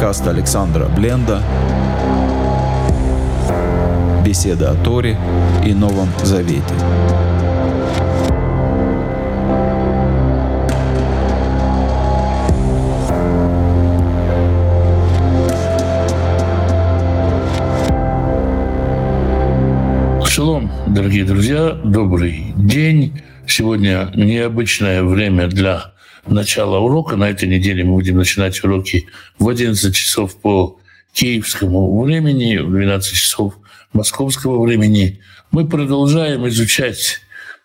подкаста Александра Бленда «Беседа о Торе и Новом Завете». Шалом, дорогие друзья, добрый день. Сегодня необычное время для начала урока. На этой неделе мы будем начинать уроки в 11 часов по киевскому времени, в 12 часов московского времени. Мы продолжаем изучать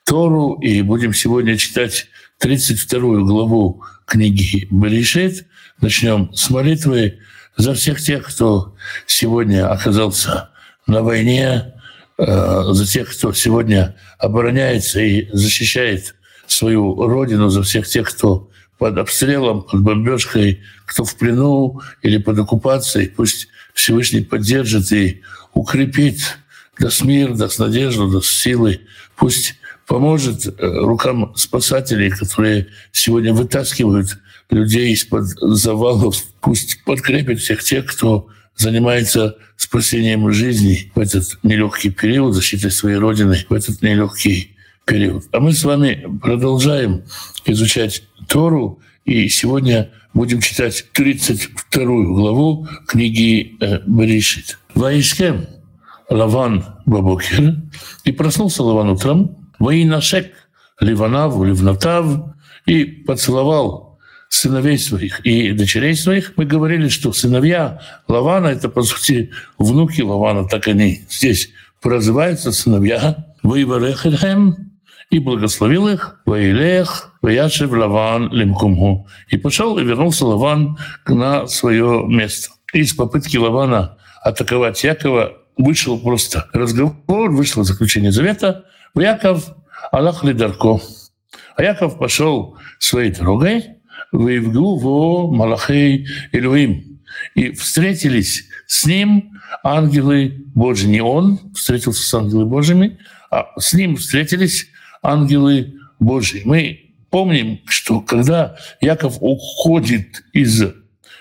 Тору и будем сегодня читать 32 главу книги Берешит. Начнем с молитвы за всех тех, кто сегодня оказался на войне, за тех, кто сегодня обороняется и защищает свою родину, за всех тех, кто под обстрелом, под бомбежкой, кто в плену или под оккупацией. Пусть Всевышний поддержит и укрепит, даст мир, даст надежду, даст силы. Пусть поможет рукам спасателей, которые сегодня вытаскивают людей из-под завалов. Пусть подкрепит всех тех, кто занимается спасением жизни в этот нелегкий период, защитой своей Родины в этот нелегкий период. А мы с вами продолжаем изучать Тору, и сегодня будем читать 32 главу книги Берешит. «Ваишкем Лаван бабокер, и проснулся Лаван утром, ваинашек Ливанав, Ливнатав, и поцеловал сыновей своих и дочерей своих». Мы говорили, что сыновья Лавана — это, по сути, внуки Лавана, так они здесь прозываются, сыновья. «Ваиварехельхем», и благословил их. «Ваилех, ваяшев Лаван лимкумху», и пошел и вернулся Лаван на свое место. Из попытки Лавана атаковать Якова вышел просто разговор, вышло заключение завета. «Яков аллах лидарко», а Яков пошел своей дорогой. «Ваевгу во малахей Элюим», и встретились с ним ангелы Божьи. Не он встретился с ангелами Божьими, а с ним встретились ангелы Божьи. Мы помним, что когда Яков уходит из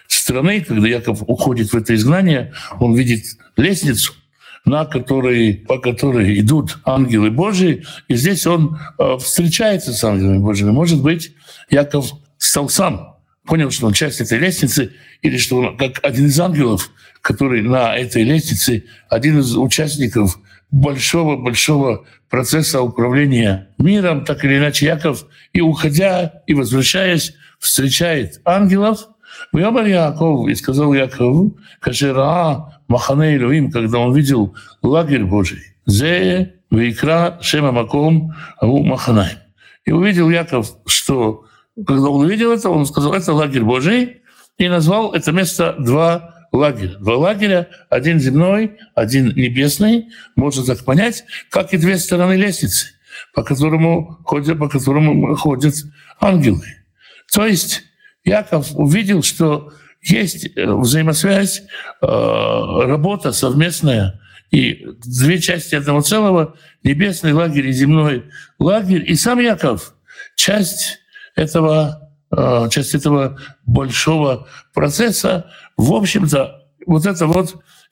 страны, когда Яков уходит в это изгнание, он видит лестницу, по которой идут ангелы Божьи, и здесь он встречается с ангелами Божьими. Может быть, Яков стал сам, понял, что он часть этой лестницы, или что он как один из ангелов, который на этой лестнице, один из участников большого-большого процесса управления миром. Так или иначе, Яков, и уходя, и возвращаясь, встречает ангелов. «Вьомар Яков», и сказал Якову, «Кашера махане Элюим», когда он видел лагерь Божий, «Зе вейкра шема маком аву маханай». И увидел Яков, что когда он увидел это, он сказал, это лагерь Божий, и назвал это место два лагеря. Два лагеря, один земной, один небесный, можно так понять, как и две стороны лестницы, по которому ходят ангелы. То есть Яков увидел, что есть взаимосвязь, работа совместная, и две части этого целого, небесный лагерь и земной лагерь, и сам Яков часть этого большого процесса. В общем-то, вот это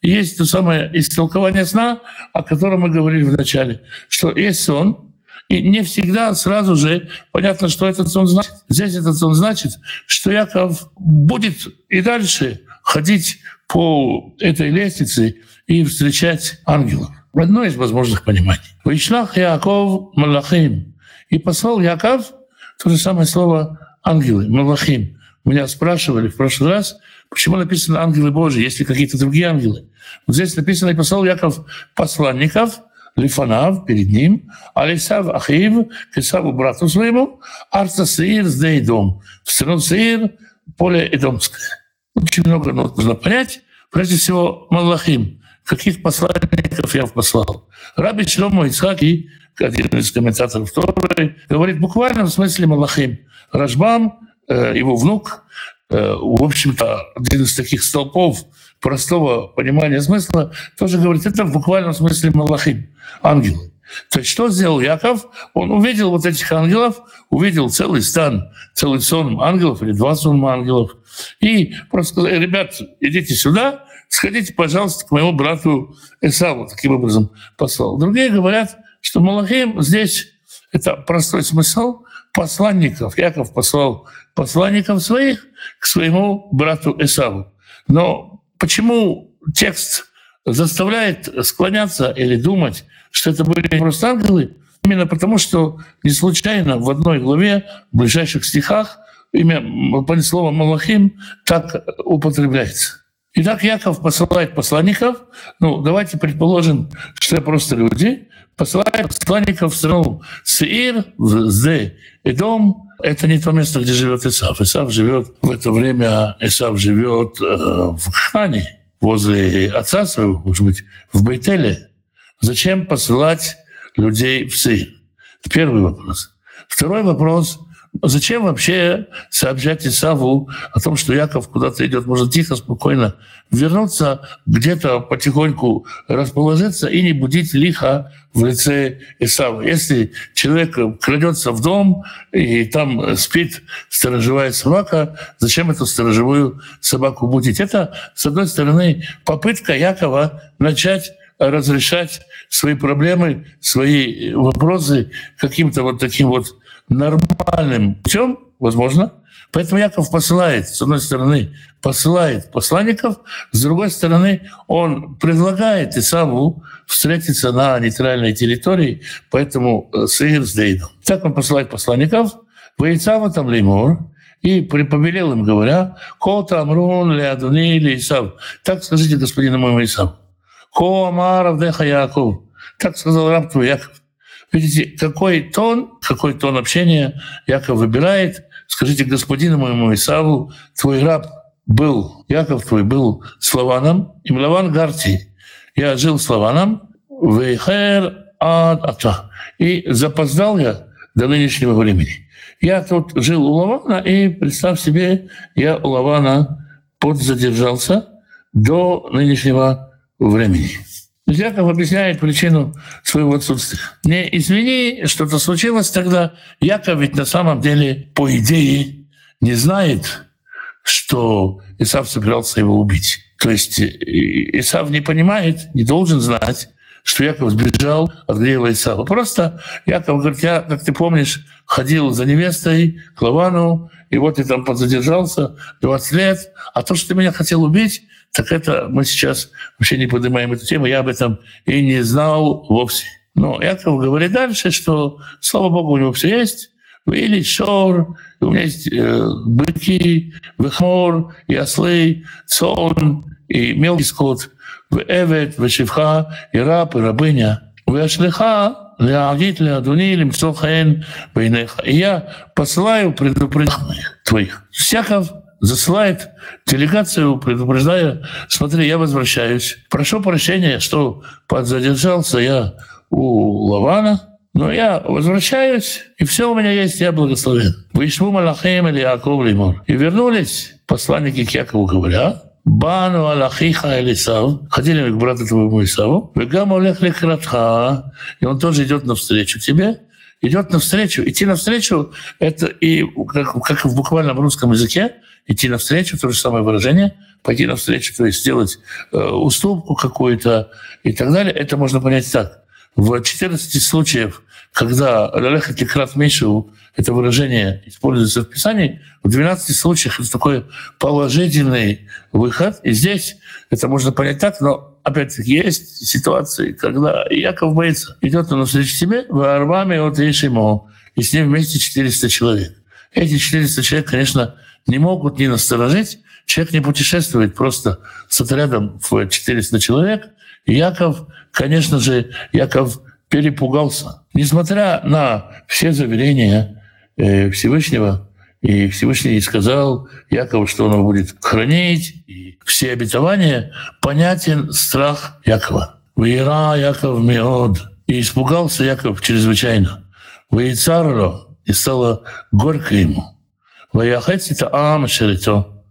и есть то самое истолкование сна, о котором мы говорили в начале, что есть сон, и не всегда сразу же понятно, что этот сон значит. Здесь этот сон значит, что Яков будет и дальше ходить по этой лестнице и встречать ангелов. Одно из возможных пониманий. «Вишлах Яков малахим», и послал Яков, то же самое слово «ангелы», «малахим». Меня спрашивали в прошлый раз, почему написано «ангелы Божьи», есть ли какие-то другие ангелы. Вот здесь написано «и послал Яков посланников, лифанав», перед ним, «алисав ахиев», к Исаву, брату своему, «арца Сеир с Эдом», в страну Сеир, поле Эдомское. Очень много нужно понять. Прежде всего, «малахим», каких посланников я послал. Раби Шломо Ицхаки, один из комментаторов Торы, говорит буквально в смысле «малахим». Рашбам, его внук, в общем-то, один из таких столпов простого понимания смысла, тоже говорит, это в буквальном смысле «малахим», ангелы. То есть что сделал Яков? Он увидел вот этих ангелов, увидел целый стан, целый сон ангелов или два сонма ангелов. И просто сказал: ребят, идите сюда, сходите, пожалуйста, к моему брату Исаву. Таким образом послал. Другие говорят, что Малахим здесь — это простой смысл посланников. Яков послал посланников своих к своему брату Исаву. Но почему текст заставляет склоняться или думать, что это были просто ангелы? Именно потому, что не случайно в одной главе, в ближайших стихах, имя слово «Малахим» так употребляется. Итак, Яков посылает посланников. Ну, давайте предположим, что это просто люди. Посылает посланников в страну Сеир, в Эдом. Это не то место, где живет Исав. Исав живет в Хане, возле отца своего, может быть, в Бейтеле. Зачем посылать людей в Сеир? Первый вопрос. Второй вопрос. Зачем вообще сообщать Исаву о том, что Яков куда-то идет? Можно тихо, спокойно вернуться, где-то потихоньку расположиться и не будить лихо в лице Исава. Если человек крадется в дом и там спит сторожевая собака, зачем эту сторожевую собаку будить? Это, с одной стороны, попытка Якова начать разрешать свои проблемы, свои вопросы каким-то вот таким вот нормальным путем, возможно. Поэтому Яков посылает, с одной стороны, посылает посланников, с другой стороны, он предлагает Исаву встретиться на нейтральной территории, поэтому Сеир с Дейдом. Так он посылает посланников, «Ваицава там леймор», и повелел им, говоря, «Ко тамрун ле адуни ле Исав». «Так скажите, господину моему Исаву». «Ко амар авдеха Яков». «Так сказал раб твой Яков». Видите, какой тон общения Яков выбирает. Скажите, господину моему Исаву, твой раб был, Яков твой был с Лаваном, им Лаван гарти. Я жил с Лаваном, вейхер ад ата. И запоздал я до нынешнего времени. Я тут жил у Лавана, и, представь себе, я у Лавана подзадержался до нынешнего времени. Яков объясняет причину своего отсутствия. Не извини, что-то случилось тогда. Яков ведь на самом деле, по идее, не знает, что Исав собирался его убить. То есть Исав не понимает, не должен знать, что Яков сбежал от гнева Исава. Просто Яков говорит: я, как ты помнишь, ходил за невестой к Лавану, и вот ты там подзадержался 20 лет. А то, что ты меня хотел убить, так это мы сейчас вообще не поднимаем эту тему. Я об этом и не знал вовсе. Но Яков говорит дальше, что, слава Богу, у него все есть. Или шор, у меня есть быки, вихмор, и ослы, цон, и мелкий скот. «Вэвэт, вэшивха, и раб, и рабыня, вэшлиха, леагит, леадуни, лимцохэйн, бэйнэха». И я посылаю предупрежденных твоих. Всяков засылает делегацию, предупреждая: смотри, я возвращаюсь. Прошу прощения, что подзадержался я у Лавана, но я возвращаюсь, и все у меня есть, я благословен. «Вэйшву малахим, или Яков лимор». И вернулись посланники к Якову, говоря: «Бану алахиха Элисав», ходили мы к брату твоему Исаву, «Вегам олех лекратха», и он тоже идет навстречу тебе, идет навстречу. Идти навстречу — это и, как в буквальном русском языке, идти навстречу, то же самое выражение, пойти навстречу, то есть сделать уступку какую-то и так далее. Это можно понять так. В 14 случаях, когда «алех лекрат мишу» — это выражение используется в Писании, в 12 случаях это такой положительный выход. И здесь это можно понять так, но опять-таки есть ситуации, когда Яков боится. Идет он навстречу тебе, «ваарвами от ешимо», и с ним вместе 400 человек. Эти 400 человек, конечно, не могут не насторожить. Человек не путешествует просто с отрядом в 400 человек. И Яков, конечно же, Яков перепугался. Несмотря на все заверения Всевышнего, и Всевышний сказал Якову, что он его будет хранить, и все обетования, понятен страх Якова. «Вера Яков меод», и испугался Яков чрезвычайно. «Вейцарло», и стало горько ему. «Ваяхэцит аам шерито»,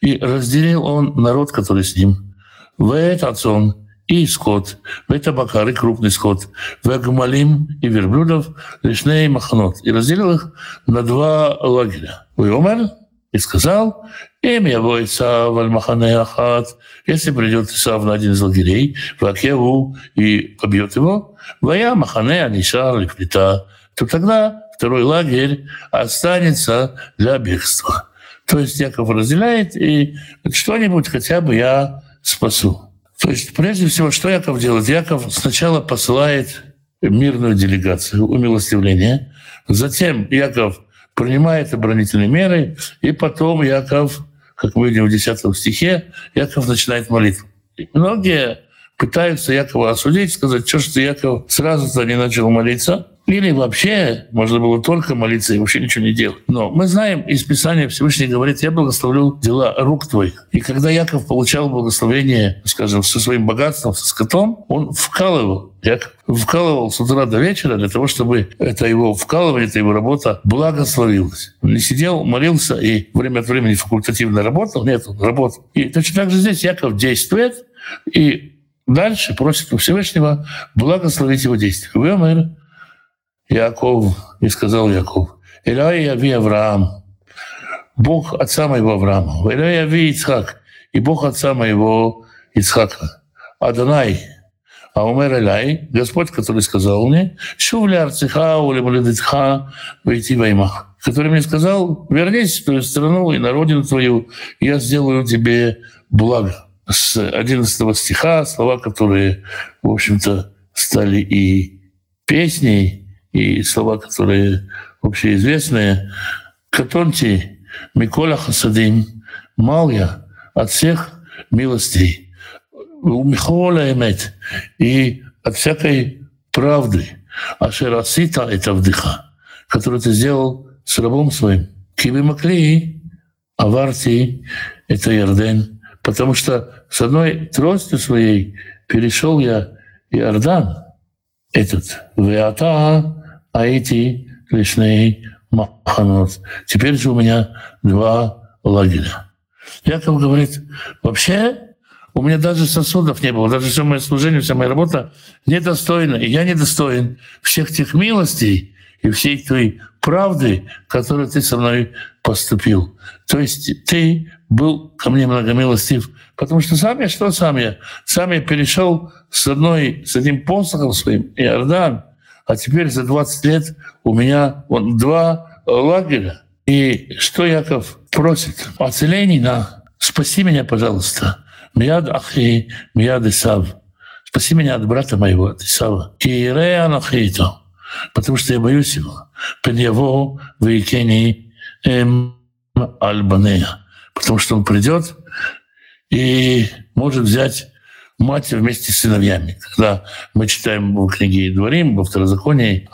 и разделил он народ, который с ним. «Вэт отцом», и скот, бетабакар, и крупный скот, вегмалим, и верблюдов, лишней маханот, и разделил их на два лагеря. Уйомер, и сказал, им яво Исав аль махане ахат, если придет Исав на один из лагерей, вакеву, и побьет его, вая махане анишар ли плита, то тогда второй лагерь останется для бегства. То есть Яков разделяет, и что-нибудь хотя бы я спасу. То есть прежде всего, что Яков делает? Яков сначала посылает мирную делегацию, умилостивление. Затем Яков принимает оборонительные меры. И потом Яков, как мы видим в 10 стихе, Яков начинает молитву. И многие пытаются Якова осудить, сказать, что ж ты, Яков, сразу-то не начал молиться. Или вообще можно было только молиться и вообще ничего не делать. Но мы знаем, из Писания Всевышний говорит, я благословлю дела рук твоих. И когда Яков получал благословение, скажем, со своим богатством, со скотом, он вкалывал. Яков вкалывал с утра до вечера для того, чтобы это его вкалывание, это его работа благословилась. Он не сидел, молился и время от времени факультативно работал. Нет, он работал. И точно так же здесь Яков действует и дальше просит у Всевышнего благословить его действия. Яков, и сказал Яков, «Элай яви Авраам, Бог отца моего Авраама, Элай яви Ицхак, и Бог отца моего Ицхака, Адонай, Аумер Элай, Господь, который сказал мне, «Шувляр цеха, улемлед цеха, войти ваймах», который мне сказал, «Вернись в твою страну и на родину твою, и я сделаю тебе благо». С 11 стиха слова, которые, в общем-то, стали и песней, и слова, которые вообще известные. «Катонти микола хасадим, мал я от всех милостей, михола эмет, и от всякой правды, ашерасита это вдыха, которую ты сделал с рабом своим. Кибимакли аварти это Ярден, потому что с одной тростью своей перешел я Иордан, этот веата а эти лишней маханот. Теперь же у меня два лагеря». Яков говорит, вообще у меня даже сосудов не было, даже все мое служение, вся моя работа недостойна, и я недостоин всех тех милостей и всей той правды, которой ты со мной поступил. То есть ты был ко мне многомилостив, потому что сам я перешел с одним посохом своим Иордан, а теперь за 20 лет у меня два лагеря. И что Яков просит? «Оцелени на, спаси меня, пожалуйста, мияд ахи, мияд Исав, спаси меня от брата моего, от Исава, кирея нахито, потому что я боюсь его, пеньяво вейкени альбанея, потому что он придет и может взять мать вместе с сыновьями». Когда мы читаем в книге «Дворим», во Второзаконии,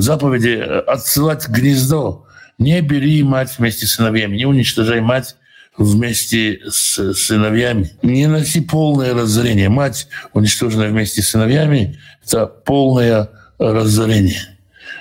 заповеди «отсылать гнездо». Не бери мать вместе с сыновьями, не уничтожай мать вместе с сыновьями. Не носи полное разорение. Мать, уничтоженная вместе с сыновьями, это полное разорение.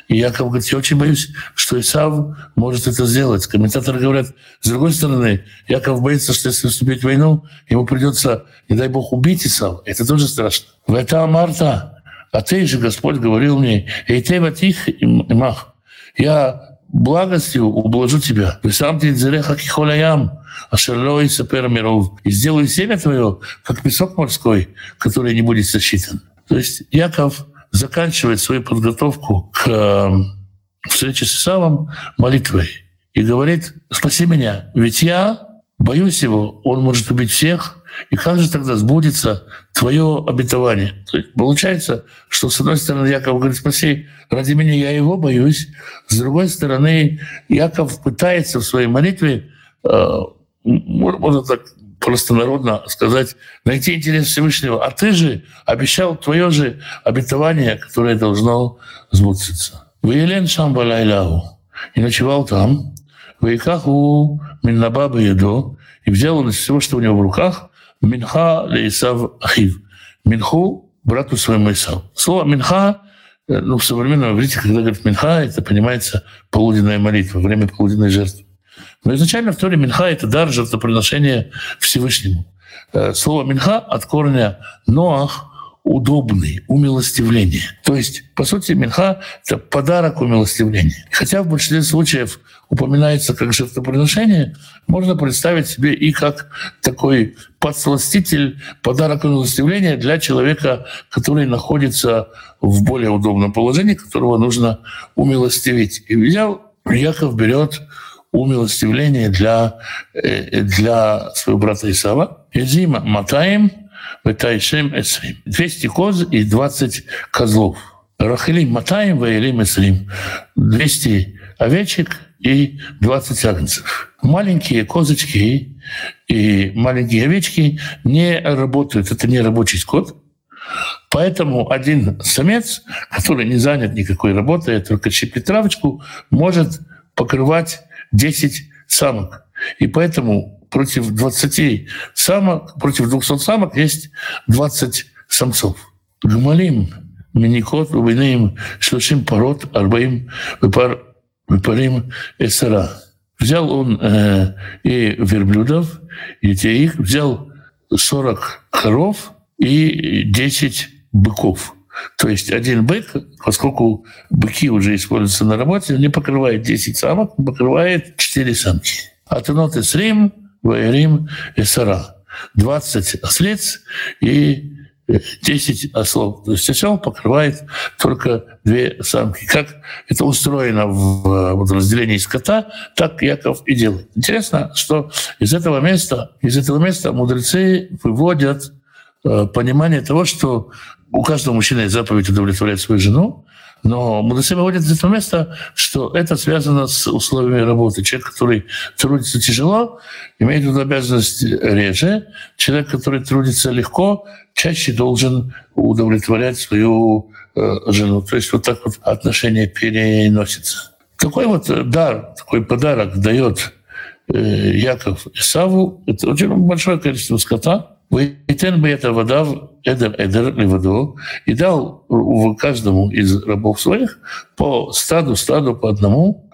И Яков говорит, я очень боюсь, что Исав может это сделать. Комментаторы говорят, с другой стороны, Яков боится, что если вступить в войну, ему придется, не дай Бог, убить Исава. Это тоже страшно. «Вэта Марта, а ты же, Господь, говорил мне, и ты ватих имах, я благостью ублажу тебя. Вэсам ты дзереха кихоляям, ашерлой сапер миров, и сделаю семя твое, как песок морской, который не будет сосчитан». То есть Яков заканчивает свою подготовку к встрече с Исавом молитвой и говорит, «Спаси меня, ведь я боюсь его, он может убить всех, и как же тогда сбудется твое обетование?» То есть получается, что с одной стороны Яков говорит, «Спаси, ради меня я его боюсь», с другой стороны Яков пытается в своей молитве, можно так простонародно сказать, найти интерес Всевышнего. А ты же обещал твое же обетование, которое должно сбудеться. «Ваелен шам балайлау» и ночевал там. «Ваикаху миннаба баедо» и взял он из всего, что у него в руках, «минха леисав ахив» «минху» брату своему Исаву. Слово «минха» в современном иврите, когда говорят «минха», это понимается полуденная молитва, время полуденной жертвы. Но изначально в Торе «минха» — это дар, жертвоприношение Всевышнему. Слово «минха» от корня «ноах» удобный, умилостивление. То есть, по сути, минха — это подарок умилостивления. Хотя в большинстве случаев упоминается как жертвоприношение, можно представить себе и как такой подсластитель, подарок умилостивления для человека, который находится в более удобном положении, которого нужно умилостивить. И Яков берет умилостивление для своего брата Исава. «Изима матаем, вэтайшем эсрим». 200 коз и 20 козлов. «Рахилим матаем, вэйлим эсрим». 200 овечек и 20 агнцев. Маленькие козочки и маленькие овечки не работают. Это не рабочий скот. Поэтому один самец, который не занят никакой работой, только щиплет травочку, может покрывать 10 самок. И поэтому против 20 самок, против 200 самок есть 20 самцов. Гмалим, миникот, убейнеем, шлюшим пород, арбаим, выпарим, эсара. Взял он и верблюдов, и теих, взял 40 коров и 10 быков. То есть один бык, поскольку быки уже используются на работе, не покрывает 10 самок, покрывает 4 самки. Атанот эсрим, ваэрим эсара. 20 ослиц и 10 ослов. То есть осел покрывает только 2 самки. Как это устроено в разделении скота, так Яков и делает. Интересно, что из этого места мудрецы выводят понимание того, что у каждого мужчины есть заповедь удовлетворять свою жену, но мудрецы выводят из этого места, что это связано с условиями работы. Человек, который трудится тяжело, имеет эту обязанность реже. Человек, который трудится легко, чаще должен удовлетворять свою жену. То есть вот так вот отношение переносится. Такой вот дар, такой подарок дает Яков Исаву. Это очень большое количество скота. И дал каждому из рабов своих по стаду по одному,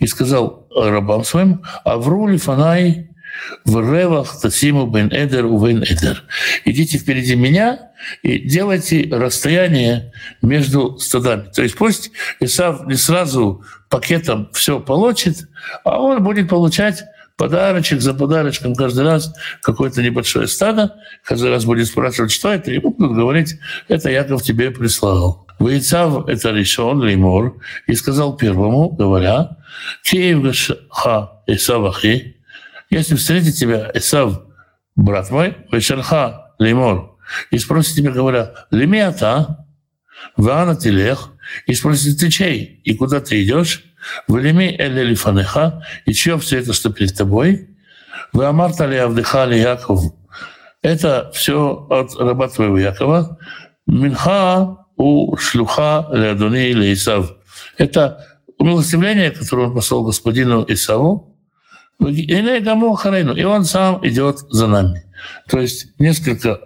и сказал рабам своим: «Авру лифанай в ревах тасиму бен эдер увен эдер». «Идите впереди меня и делайте расстояние между стадами». То есть пусть Исав не сразу пакетом все получит, а он будет получать подарочек за подарочком, каждый раз какое-то небольшое стадо, каждый раз будет спрашивать, что это, и будут говорить: это Яков тебе прислал. «Ваицав это решен леймор», и сказал первому, говоря: «Киевгаша Исав ахи», если встретит тебя Исав, брат мой, «Вайшанха леймор», и спросит тебя, говоря: «Лемиата, ваана телех», и спросит: «Ты чей и куда ты идешь? Валими эллифанеха, и чье все это, что перед тобой? Вы амартали авдыхали Якову. Это все от раба твоего Якова. Минха у шлюха леадуни ле Исав». Это умилостивление, которое он послал господину Исаву. И он сам идет за нами. То есть несколько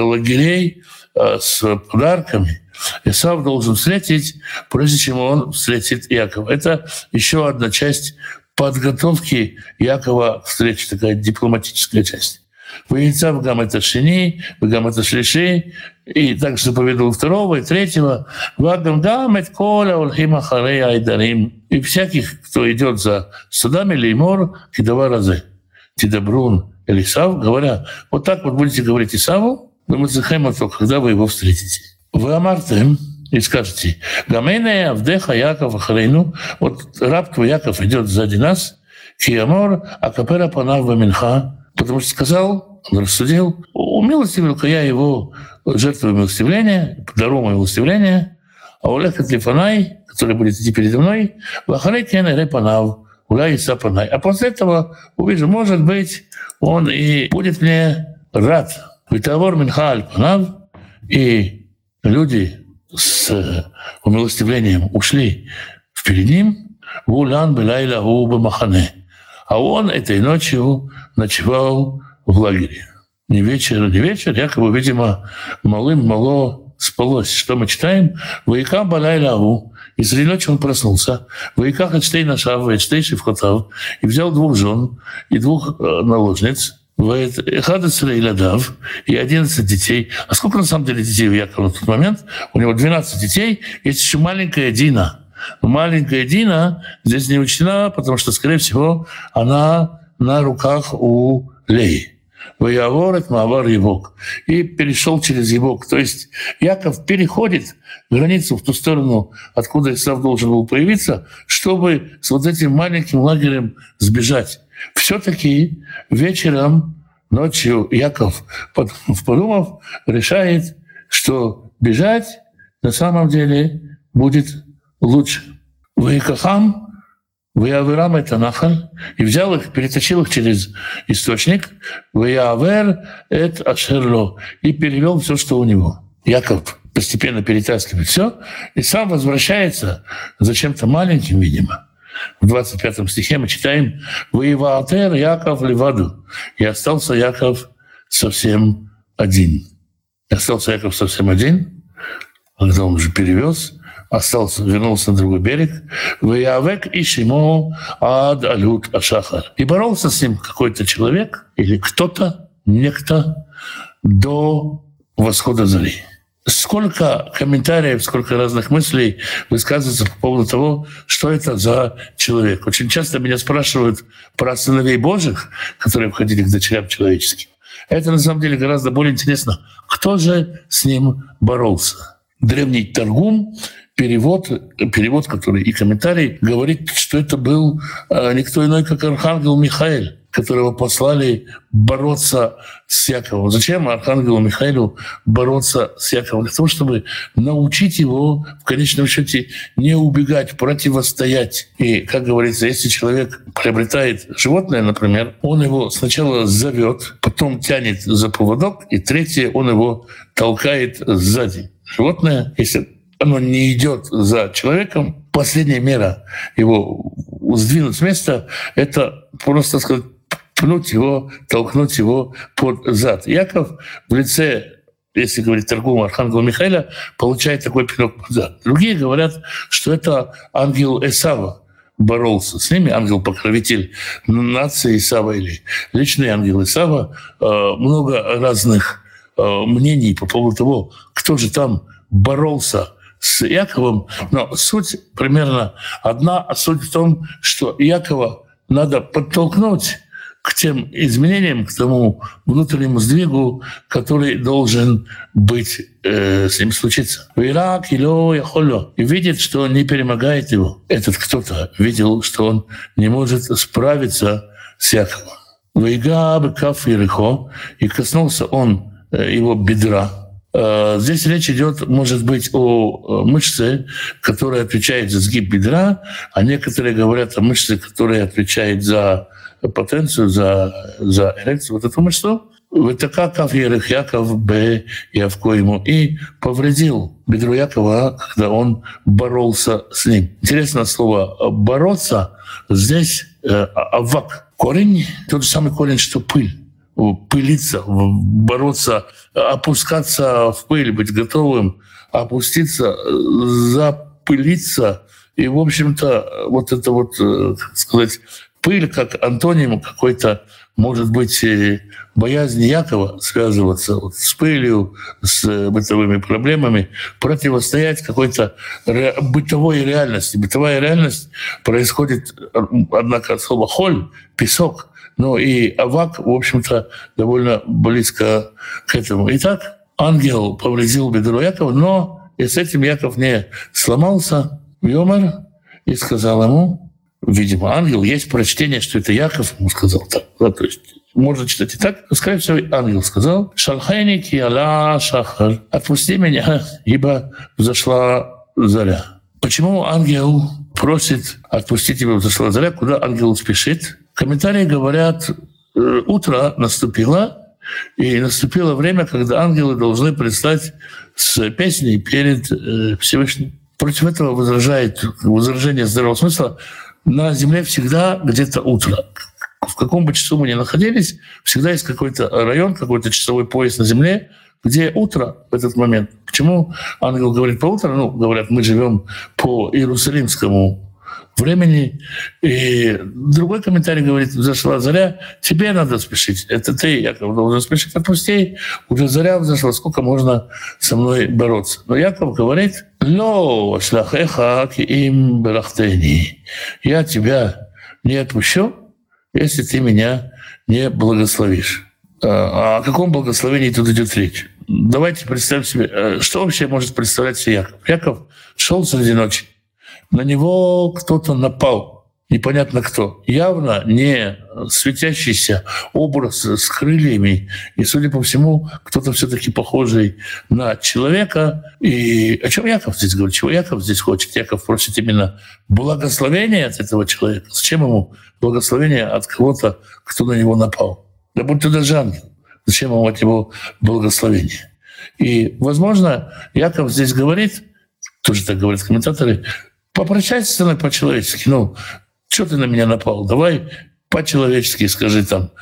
лагерей с подарками Исав должен встретить, прежде чем он встретит Якова. Это еще одна часть подготовки Якова к встрече, такая дипломатическая часть. «Ваицав гам это шини, гам это шлиши», и также поведал второго и третьего. «Вагам гам это коля ульхима харей айдарим». И всяких, кто идет за судами, леймор, кидава разы. «Тидабрун эль Исав», говоря: «Вот так вот будете говорить Исаву, когда вы его встретите». «Вы амартем», и скажете: «Гамейная авдеха Яков ахарейну», вот раб твой Яков идет сзади нас, «Киямор акапера панав ваминха», потому что сказал, он рассудил: «Умилостивил-ка я его жертву милостивления, даром милостивления, а улехат лифанай, который будет идти передо мной, вахарей кенере панав, уляй сапанай». А после этого увижу, может быть, он и будет мне рад. «Витавор минха аль панав», и люди с умилостивлением ушли вперед ним, а он этой ночью ночевал в лагере. Не вечер, Якову, видимо, малым-мало спалось. Что мы читаем? «Ваикам балайлау», и среди ночи он проснулся. «Ваиках эчтей нашав, эчтей шифхотав», и взял 2 жен и 2 наложниц. и 11 детей. А сколько на самом деле детей у Якова на тот момент? У него 12 детей, есть еще маленькая Дина. Маленькая Дина здесь не учтена, потому что, скорее всего, она на руках у Леи. И перешел через Ебок. То есть Яков переходит границу в ту сторону, откуда Исав должен был появиться, чтобы с вот этим маленьким лагерем сбежать. Все-таки вечером, ночью Яков, подумав, решает, что бежать на самом деле будет лучше. Ваикахам, Ваявирам это нахаль, и взял их, перетащил их через источник, Ваявер это ашерло, и перевел все, что у него. Яков постепенно перетаскивает все, и сам возвращается зачем-то маленьким, видимо. В 25 стихе мы читаем «Ваиваатер Яков леваду». «И остался Яков совсем один». «И остался Яков совсем один», когда он уже перевез, остался, вернулся на другой берег. «Ваявек ишимо ад алют ашахар». И боролся с ним какой-то человек или кто-то, некто до восхода зари. Сколько комментариев, сколько разных мыслей высказывается по поводу того, что это за человек. Очень часто меня спрашивают про сыновей Божьих, которые входили к дочерям человеческим. Это на самом деле гораздо более интересно. Кто же с ним боролся? Древний Таргум, перевод, который и комментарий, говорит, что это был никто иной, как Архангел Михаэль, которого послали бороться с Яковом. Зачем Архангелу Михаилу бороться с Яковом? Для того, чтобы научить его, в конечном счете, не убегать, противостоять. И, как говорится, если человек приобретает животное, например, он его сначала зовет, потом тянет за поводок, и третье, он его толкает сзади. Животное, если оно не идет за человеком, последняя мера его сдвинуть с места — это просто, так сказать, пнуть его, толкнуть его под зад. Яков в лице, если говорить Торгум Архангела Михаэля, получает такой пинок под зад. Другие говорят, что это ангел Исава боролся с ними, ангел-покровитель нации Исава или личный ангел Исава. Много разных мнений по поводу того, кто же там боролся с Яковом, но суть примерно одна, а суть в том, что Якова надо подтолкнуть к тем изменениям, к тому внутреннему сдвигу, который должен быть с ним случиться. И видит, что он не перемогает его. Этот кто-то видел, что он не может справиться с Яковом. И коснулся он его бедра. Здесь речь идет, может быть, о мышце, которая отвечает за сгиб бедра, а некоторые говорят о мышце, которая отвечает за потенцию, за эрекцию, вот эту мышцу. «Вытакакав Ерых Яков бе Явко ему» и повредил бедро Якова, когда он боролся с ним. Интересное слово «бороться» здесь «авак» — корень, тот же самый корень, что пыль. Пылиться, бороться, опускаться в пыль, быть готовым, опуститься, запылиться. И, в общем-то, вот это вот, так сказать, пыль как антоним какой-то, может быть, боязнь Якова связываться вот с пылью, с бытовыми проблемами, противостоять какой-то бытовой реальности. Бытовая реальность происходит, однако, от слова «холь» — «песок». Ну и авак, в общем-то, довольно близко к этому. Итак, ангел повредил бедро Якова, но и с этим Яков не сломался, и умер, и сказал ему, видимо, ангел, есть прочтение, что это Яков ему сказал так. Да, то есть можно читать и так. Скорее всего, ангел сказал, «Шалхайни ки аля шахар, отпусти меня, ибо взошла заря». Почему ангел просит отпустить его взошла заря, куда ангел спешит? Комментарии говорят, утро наступило, и наступило время, когда ангелы должны предстать с песней перед Всевышним. Против этого возражение здравого смысла. На земле всегда где-то утро. В каком бы часу мы ни находились, всегда есть какой-то район, какой-то часовой пояс на земле, где утро в этот момент. Почему ангел говорит по утру? Ну, говорят, мы живем по Иерусалимскому времени. И другой комментарий говорит: взошла заря, тебе надо спешить. Это ты, Яков, должен спешить, отпусти, уже заря взошла, сколько можно со мной бороться. Но Яков говорит: «Ло шлахеха ки им барахтени». Я тебя не отпущу, если ты меня не благословишь. О каком благословении тут идет речь? Давайте представим себе, что вообще может представлять себе Яков. Яков шел среди ночи. На него кто-то напал, непонятно кто. Явно не светящийся образ с крыльями. И, судя по всему, кто-то все-таки похожий на человека. И о чем Яков здесь говорит? Чего Яков здесь хочет? Яков просит именно благословения от этого человека. Зачем ему благословение от кого-то, кто на него напал? Да будь ты даже ангел. Зачем ему от него благословение? И, возможно, Яков здесь говорит, тоже так говорят комментаторы, попрощайся со мной по-человечески. Что ты на меня напал? Давай по-человечески скажи там: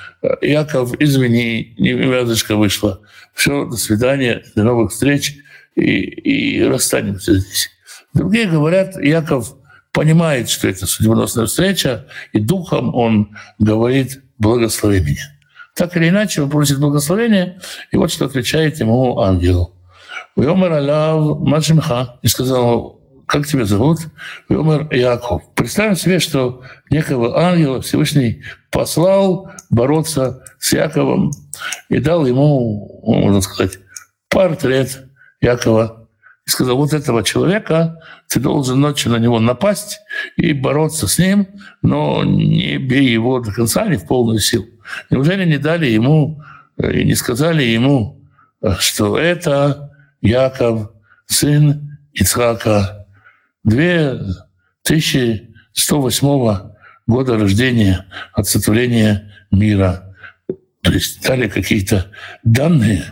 «Яков, извини, невязочка вышла. Все, до свидания, до новых встреч, и расстанемся здесь». Другие говорят, Яков понимает, что это судьбоносная встреча, и духом он говорит: «Благослови меня». Так или иначе, он просит благословения, и вот что отвечает ему ангел. «Вьомер аляв машимха», и сказал: «Как тебя зовут?» «Умер Яков». Представим себе, что некого ангела Всевышний послал бороться с Яковом и дал ему, можно сказать, портрет Якова. И сказал: вот этого человека ты должен ночью на него напасть и бороться с ним, но не бей его до конца, не в полную силу. Неужели не дали ему и не сказали ему, что это Яков, сын Ицхака, 2108 года рождения от сотворения мира. То есть дали какие-то данные,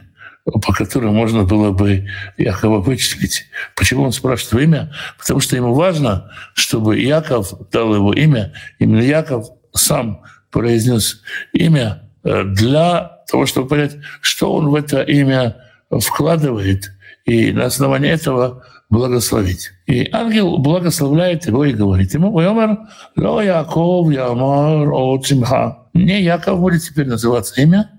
по которым можно было бы Якова вычислить. Почему он спрашивает имя? Потому что ему важно, чтобы Яков дал его имя. Именно Яков сам произнес имя для того, чтобы понять, что он в это имя вкладывает, и на основании этого благословить. И ангел благословляет его и говорит ему: «Умер, ло Яков, Ямар, о Цимха». Не Яков будет теперь называться имя,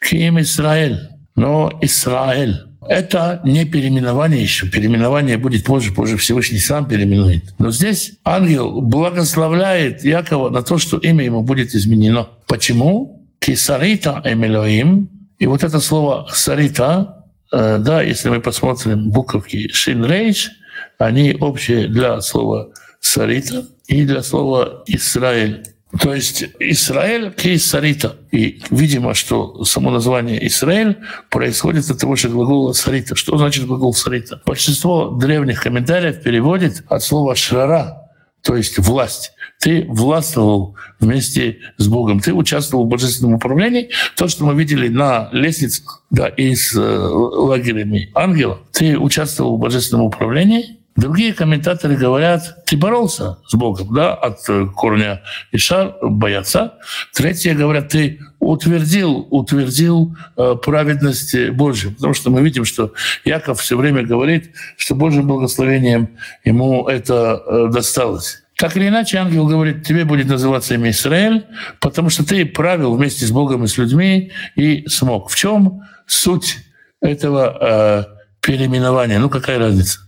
ким Израиль, но Израиль. Это не переименование еще. Переименование будет позже Всевышний сам переименует. Но здесь ангел благословляет Якова на то, что имя ему будет изменено. Почему? «Кисарита эмилоим». И вот это слово «сарита», да, если мы посмотрим буковки «шин рейш», они общие для слова «сарита» и для слова «Израиль». То есть «Израиль» ки «сарита». И видимо, что само название «Израиль» происходит от того же глагола «сарита». Что значит глагол «сарита»? Большинство древних комментариев переводит от слова «шрара», то есть «власть». Ты властвовал вместе с Богом, ты участвовал в божественном управлении. То, что мы видели на лестницах, да, и с лагерями ангелов, ты участвовал в божественном управлении. Другие комментаторы говорят, ты боролся с Богом, да, от корня Ишар, бояться. Третьи говорят, ты утвердил праведность Божью. Потому что мы видим, что Яков все время говорит, что Божьим благословением ему это досталось. Так или иначе, ангел говорит, тебе будет называться имя Израиль, потому что ты правил вместе с Богом и с людьми и смог. В чем суть этого переименования? Какая разница?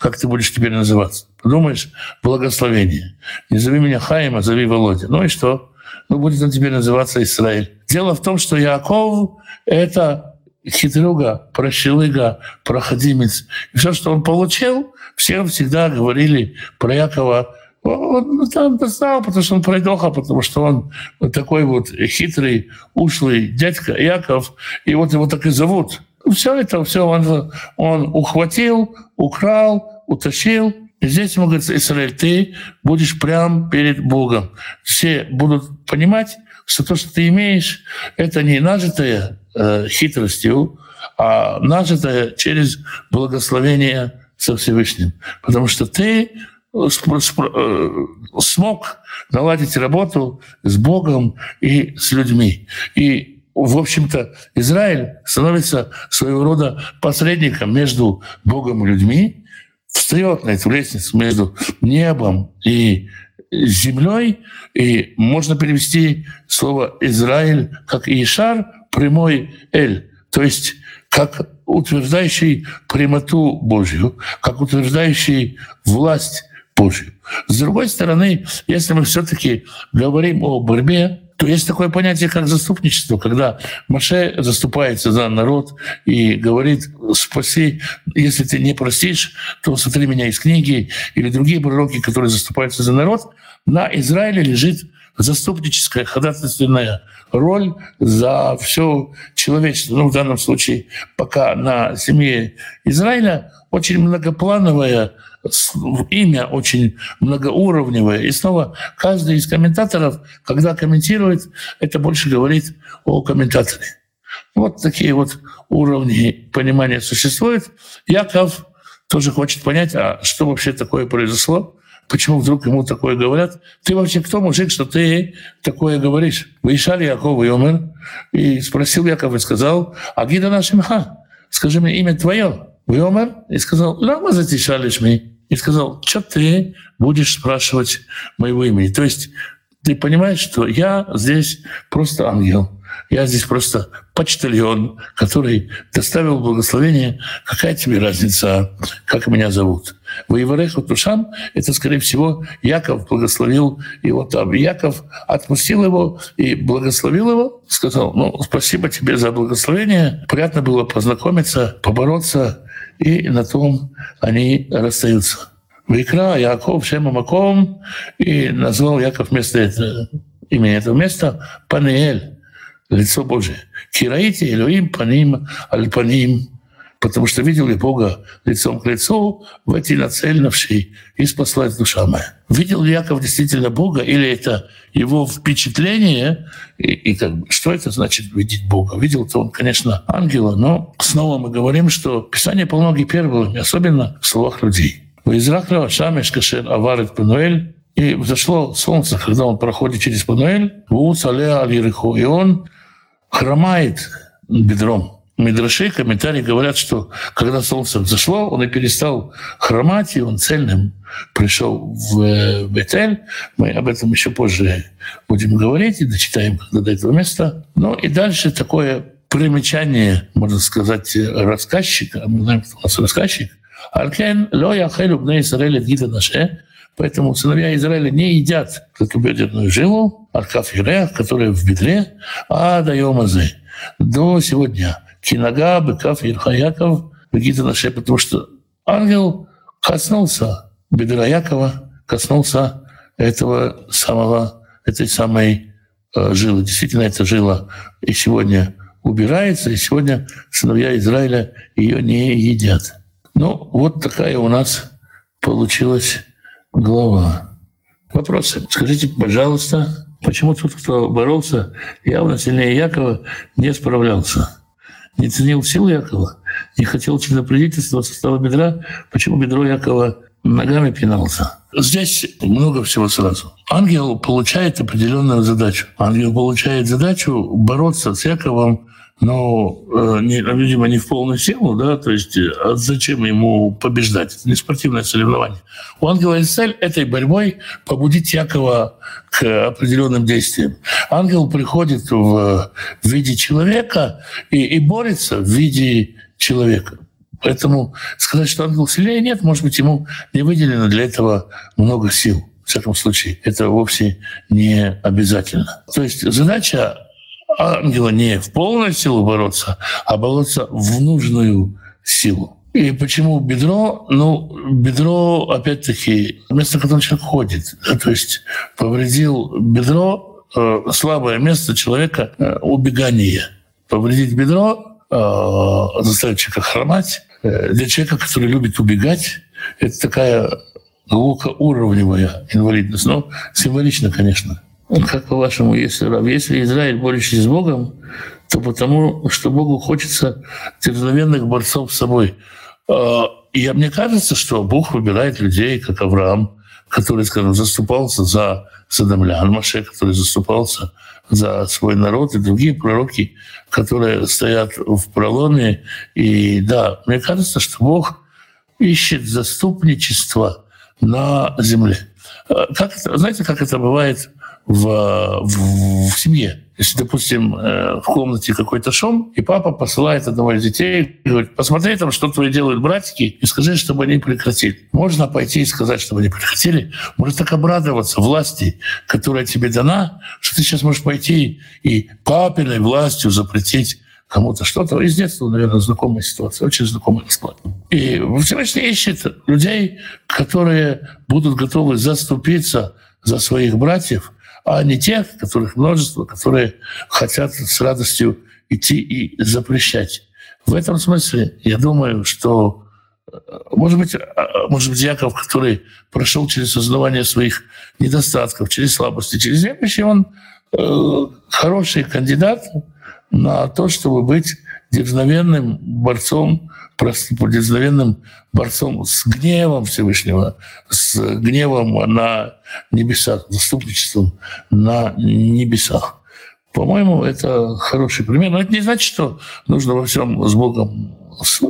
Как ты будешь теперь называться? Подумаешь, благословение. Не зови меня Хаим, а зови Володя. И что? Будет он теперь называться Израиль. Дело в том, что Яков — это хитрюга, прощелыга, проходимец. И все, что он получил, всем всегда говорили про Якова: он там достал, потому что он пройдоха, потому что он вот такой вот хитрый, ушлый дядька Яков, и вот его так и зовут. Все это, все он ухватил, украл, утащил. И здесь ему говорится: Израиль, ты будешь прям перед Богом. Все будут понимать, что то, что ты имеешь, это не нажитое хитростью, а нажитое через благословение со Всевышним. Потому что ты смог наладить работу с Богом и с людьми. И, в общем-то, Израиль становится своего рода посредником между Богом и людьми, встает на эту лестницу между небом и землей, и можно перевести слово «Израиль» как «Ишар», прямой «Эль», то есть как утверждающий прямоту Божью, как утверждающий власть Божью. С другой стороны, если мы все-таки говорим о борьбе, то есть такое понятие, как заступничество, когда Моше заступается за народ и говорит: «Спаси, если ты не простишь, то смотри меня из книги», или другие пророки, которые заступаются за народ. На Израиле лежит заступническая, ходатайственная роль за все человечество. Ну, в данном случае пока на семье Израиля очень многоплановая, имя очень многоуровневое. И снова каждый из комментаторов, когда комментирует, это больше говорит о комментаторе. Вот такие вот уровни понимания существуют. Яков тоже хочет понять, а что вообще такое произошло, почему вдруг ему такое говорят. «Ты вообще кто, мужик, что ты такое говоришь?» «Вишали Яков и умер». И спросил Яков и сказал: «Агида нашимха, скажи мне имя твое». «Вы умер?» И сказал: «Лама затишалишь ми». И сказал: «Чё ты будешь спрашивать моего имени?» То есть ты понимаешь, что я здесь просто ангел. Я здесь просто почтальон, который доставил благословение. Какая тебе разница, как меня зовут? Воевереху Тушан — это, скорее всего, Яков благословил его там. Яков отпустил его и благословил его, сказал: «Ну, спасибо тебе за благословение. Приятно было познакомиться, побороться». И на том они расстаются. «Вайкра Яков шем Маком», и назвал Яков имя этого места Паниэль, лицо Божие. «Кираити Элюим паним аль-паним», потому что видел я Бога лицом к лицу, в эти нацеливший, и спаслась душа моя. Видел ли Яков действительно Бога, или это его впечатление? И как бы, что это значит видеть Бога? Видел-то он, конечно, ангела, но снова мы говорим, что Писание полно гиперболами, особенно в словах людей. «Ваизрахра шамеш кашер аварит Пануэль», и взошло солнце, когда он проходит через Пануэль, «вуц аля аль-Ерихо», и он хромает бедром. Мидраши, комментарии говорят, что когда солнце взошло, он и перестал хромать, и он цельным пришел в Бетель. Мы об этом еще позже будем говорить и дочитаем до этого места. Ну и дальше такое примечание, можно сказать, рассказчика. Мы знаем, кто у нас рассказчик. «Аркен ло яхелю бне Исраэль гида наше». Поэтому сыновья Израиля не едят клокобедерную жилу, аркаф юрех, которая в бедре, а даёмазы до сегодня. «Кинага, быкав, Ирхаяков, бегита наше», потому что ангел коснулся бедра Якова, коснулся этой самой жилы. Действительно, эта жила и сегодня убирается, и сегодня сыновья Израиля ее не едят. Ну, вот такая у нас получилась глава. Вопросы? Скажите, пожалуйста, почему тот, кто боролся, явно сильнее Якова, не справлялся? Не ценил силу Якова, не хотел членопредительства состава бедра, почему бедро Якова ногами пинался. Здесь много всего сразу. Ангел получает определенную задачу. Ангел получает задачу бороться с Яковом, но, видимо, не в полную силу, да, то есть зачем ему побеждать? Это не спортивное соревнование. У ангела есть цель этой борьбой побудить Якова к определенным действиям. Ангел приходит в виде человека и борется в виде человека. Поэтому сказать, что ангел сильнее, нет, может быть, ему не выделено для этого много сил. В всяком случае, это вовсе не обязательно. То есть задача ангела не в полную силу бороться, а бороться в нужную силу. И почему бедро? Ну, бедро, опять-таки, место, которое человек ходит. Да, то есть повредил бедро, слабое место человека, убегание. Повредить бедро, заставить человека хромать. Для человека, который любит убегать, это такая глубокоуровневая инвалидность. Но символично, конечно. Как по-вашему, если Израиль, борющийся с Богом, то потому, что Богу хочется дерзновенных борцов с собой. И мне кажется, что Бог выбирает людей, как Авраам, который, скажем, заступался за Содомлян, Моше, который заступался за свой народ, и другие пророки, которые стоят в проломе. И да, мне кажется, что Бог ищет заступничество на земле. Как, знаете, как это бывает в семье? Если, допустим, в комнате какой-то шум, и папа посылает одного из детей и говорит: посмотри там, что твои делают братики, и скажи, чтобы они прекратили. Можно пойти и сказать, чтобы они прекратили. Можно так обрадоваться власти, которая тебе дана, что ты сейчас можешь пойти и папиной властью запретить кому-то что-то. Из детства, наверное, знакомая ситуация, очень знакомая бесплатно. И Всевышний ищет людей, которые будут готовы заступиться за своих братьев, а не тех, которых множество, которые хотят с радостью идти и запрещать. В этом смысле, я думаю, что, может быть, Яков, который прошел через осознавание своих недостатков, через слабости, через немощи, он хороший кандидат на то, чтобы быть дерзновенным борцом с гневом Всевышнего, с гневом на небесах, заступничеством на небесах. По-моему, это хороший пример. Но это не значит, что нужно во всем с Богом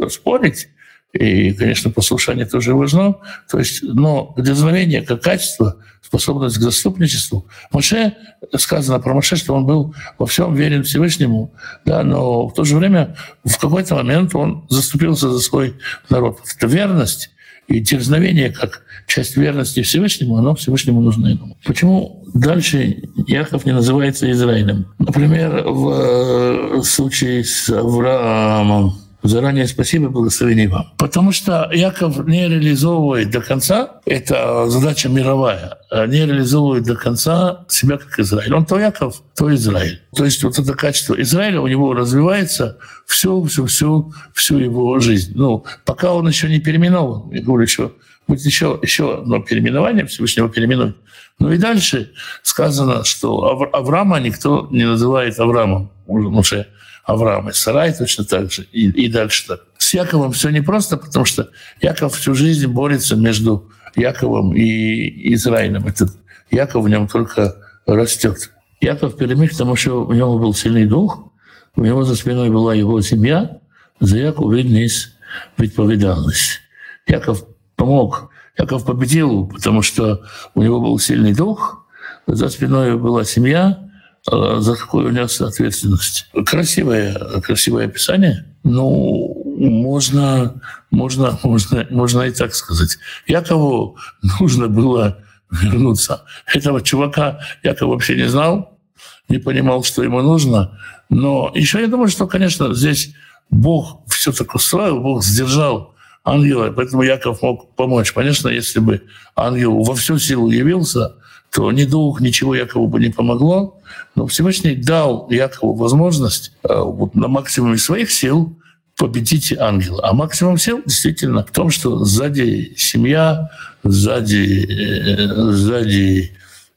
спорить. И, конечно, послушание тоже важно. То есть, но дерзновение как качество, способность к заступничеству. Моше, сказано про Моше, что он был во всем верен Всевышнему, да, но в то же время в какой-то момент он заступился за свой народ. Это верность и дерзновение как часть верности Всевышнему, оно Всевышнему нужно иному. Почему дальше Яков не называется Израилем? Например, в случае с Авраамом. Заранее спасибо и благословение вам. Потому что Яков не реализовывает до конца, это задача мировая, не реализовывает до конца себя как Израиль. Он то Яков, то Израиль. То есть вот это качество Израиля у него развивается всю его жизнь. Ну, пока он еще не переименован. Я говорю, что будет еще одно переименование, Всевышнего переименует. Ну и дальше сказано, что Авраама никто не называет Авраамом. Уже Авраам и Сарай точно так же, и дальше так. С Яковом все непросто, потому что Яков всю жизнь борется между Яковом и Израилем. Этот Яков в нем только растет. Яков перемиг, потому что у него был сильный дух, у него за спиной была его семья, за Яков вниз предповедалась. Яков помог, Яков победил, потому что у него был сильный дух, за спиной была семья, за какой у нас ответственность. Красивое описание. Ну, можно и так сказать. Якову нужно было вернуться. Этого чувака Яков вообще не знал, не понимал, что ему нужно. Но еще я думаю, что, конечно, здесь Бог все так устроил, Бог сдержал ангела, поэтому Яков мог помочь. Конечно, если бы ангел во всю силу явился, то ни дух, ничего Якову бы не помогло. Но Всевышний дал Якову возможность вот на максимуме своих сил победить ангела. А максимум сил действительно в том, что сзади семья, сзади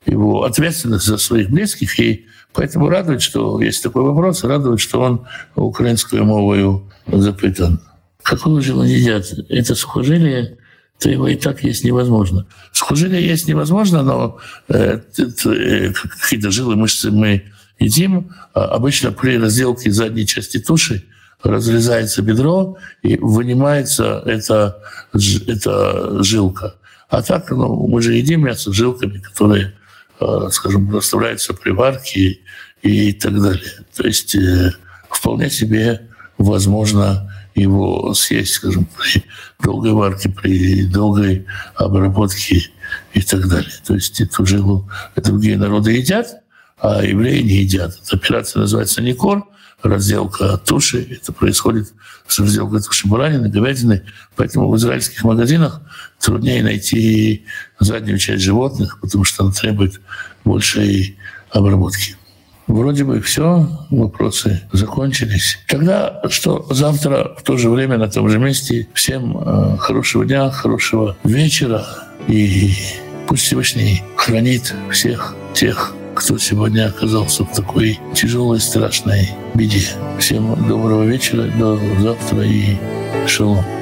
его ответственность за своих близких. И поэтому радует, что есть такой вопрос, радует, что он украинскую мовою запытан. Какого же его не едят? Это сухожилие, то его и так есть невозможно. Сухожилие есть невозможно, но какие-то жилы, мышцы мы едим. Обычно при разделке задней части туши разрезается бедро и вынимается эта жилка. А так мы же едим мясо с жилками, которые, скажем, расставляются при варке и так далее. То есть вполне себе возможно его съесть, скажем, при долгой варке, при долгой обработке и так далее. То есть эту жилу другие народы едят, а евреи не едят. Эта операция называется Никор, разделка туши. Это происходит с разделкой туши баранины, говядины. Поэтому в израильских магазинах труднее найти заднюю часть животных, потому что она требует большей обработки. Вроде бы все, вопросы закончились. Тогда что завтра в то же время на том же месте. Всем хорошего дня, хорошего вечера. И пусть Всевышний хранит всех тех, кто сегодня оказался в такой тяжелой, страшной беде. Всем доброго вечера, до завтра и шалом.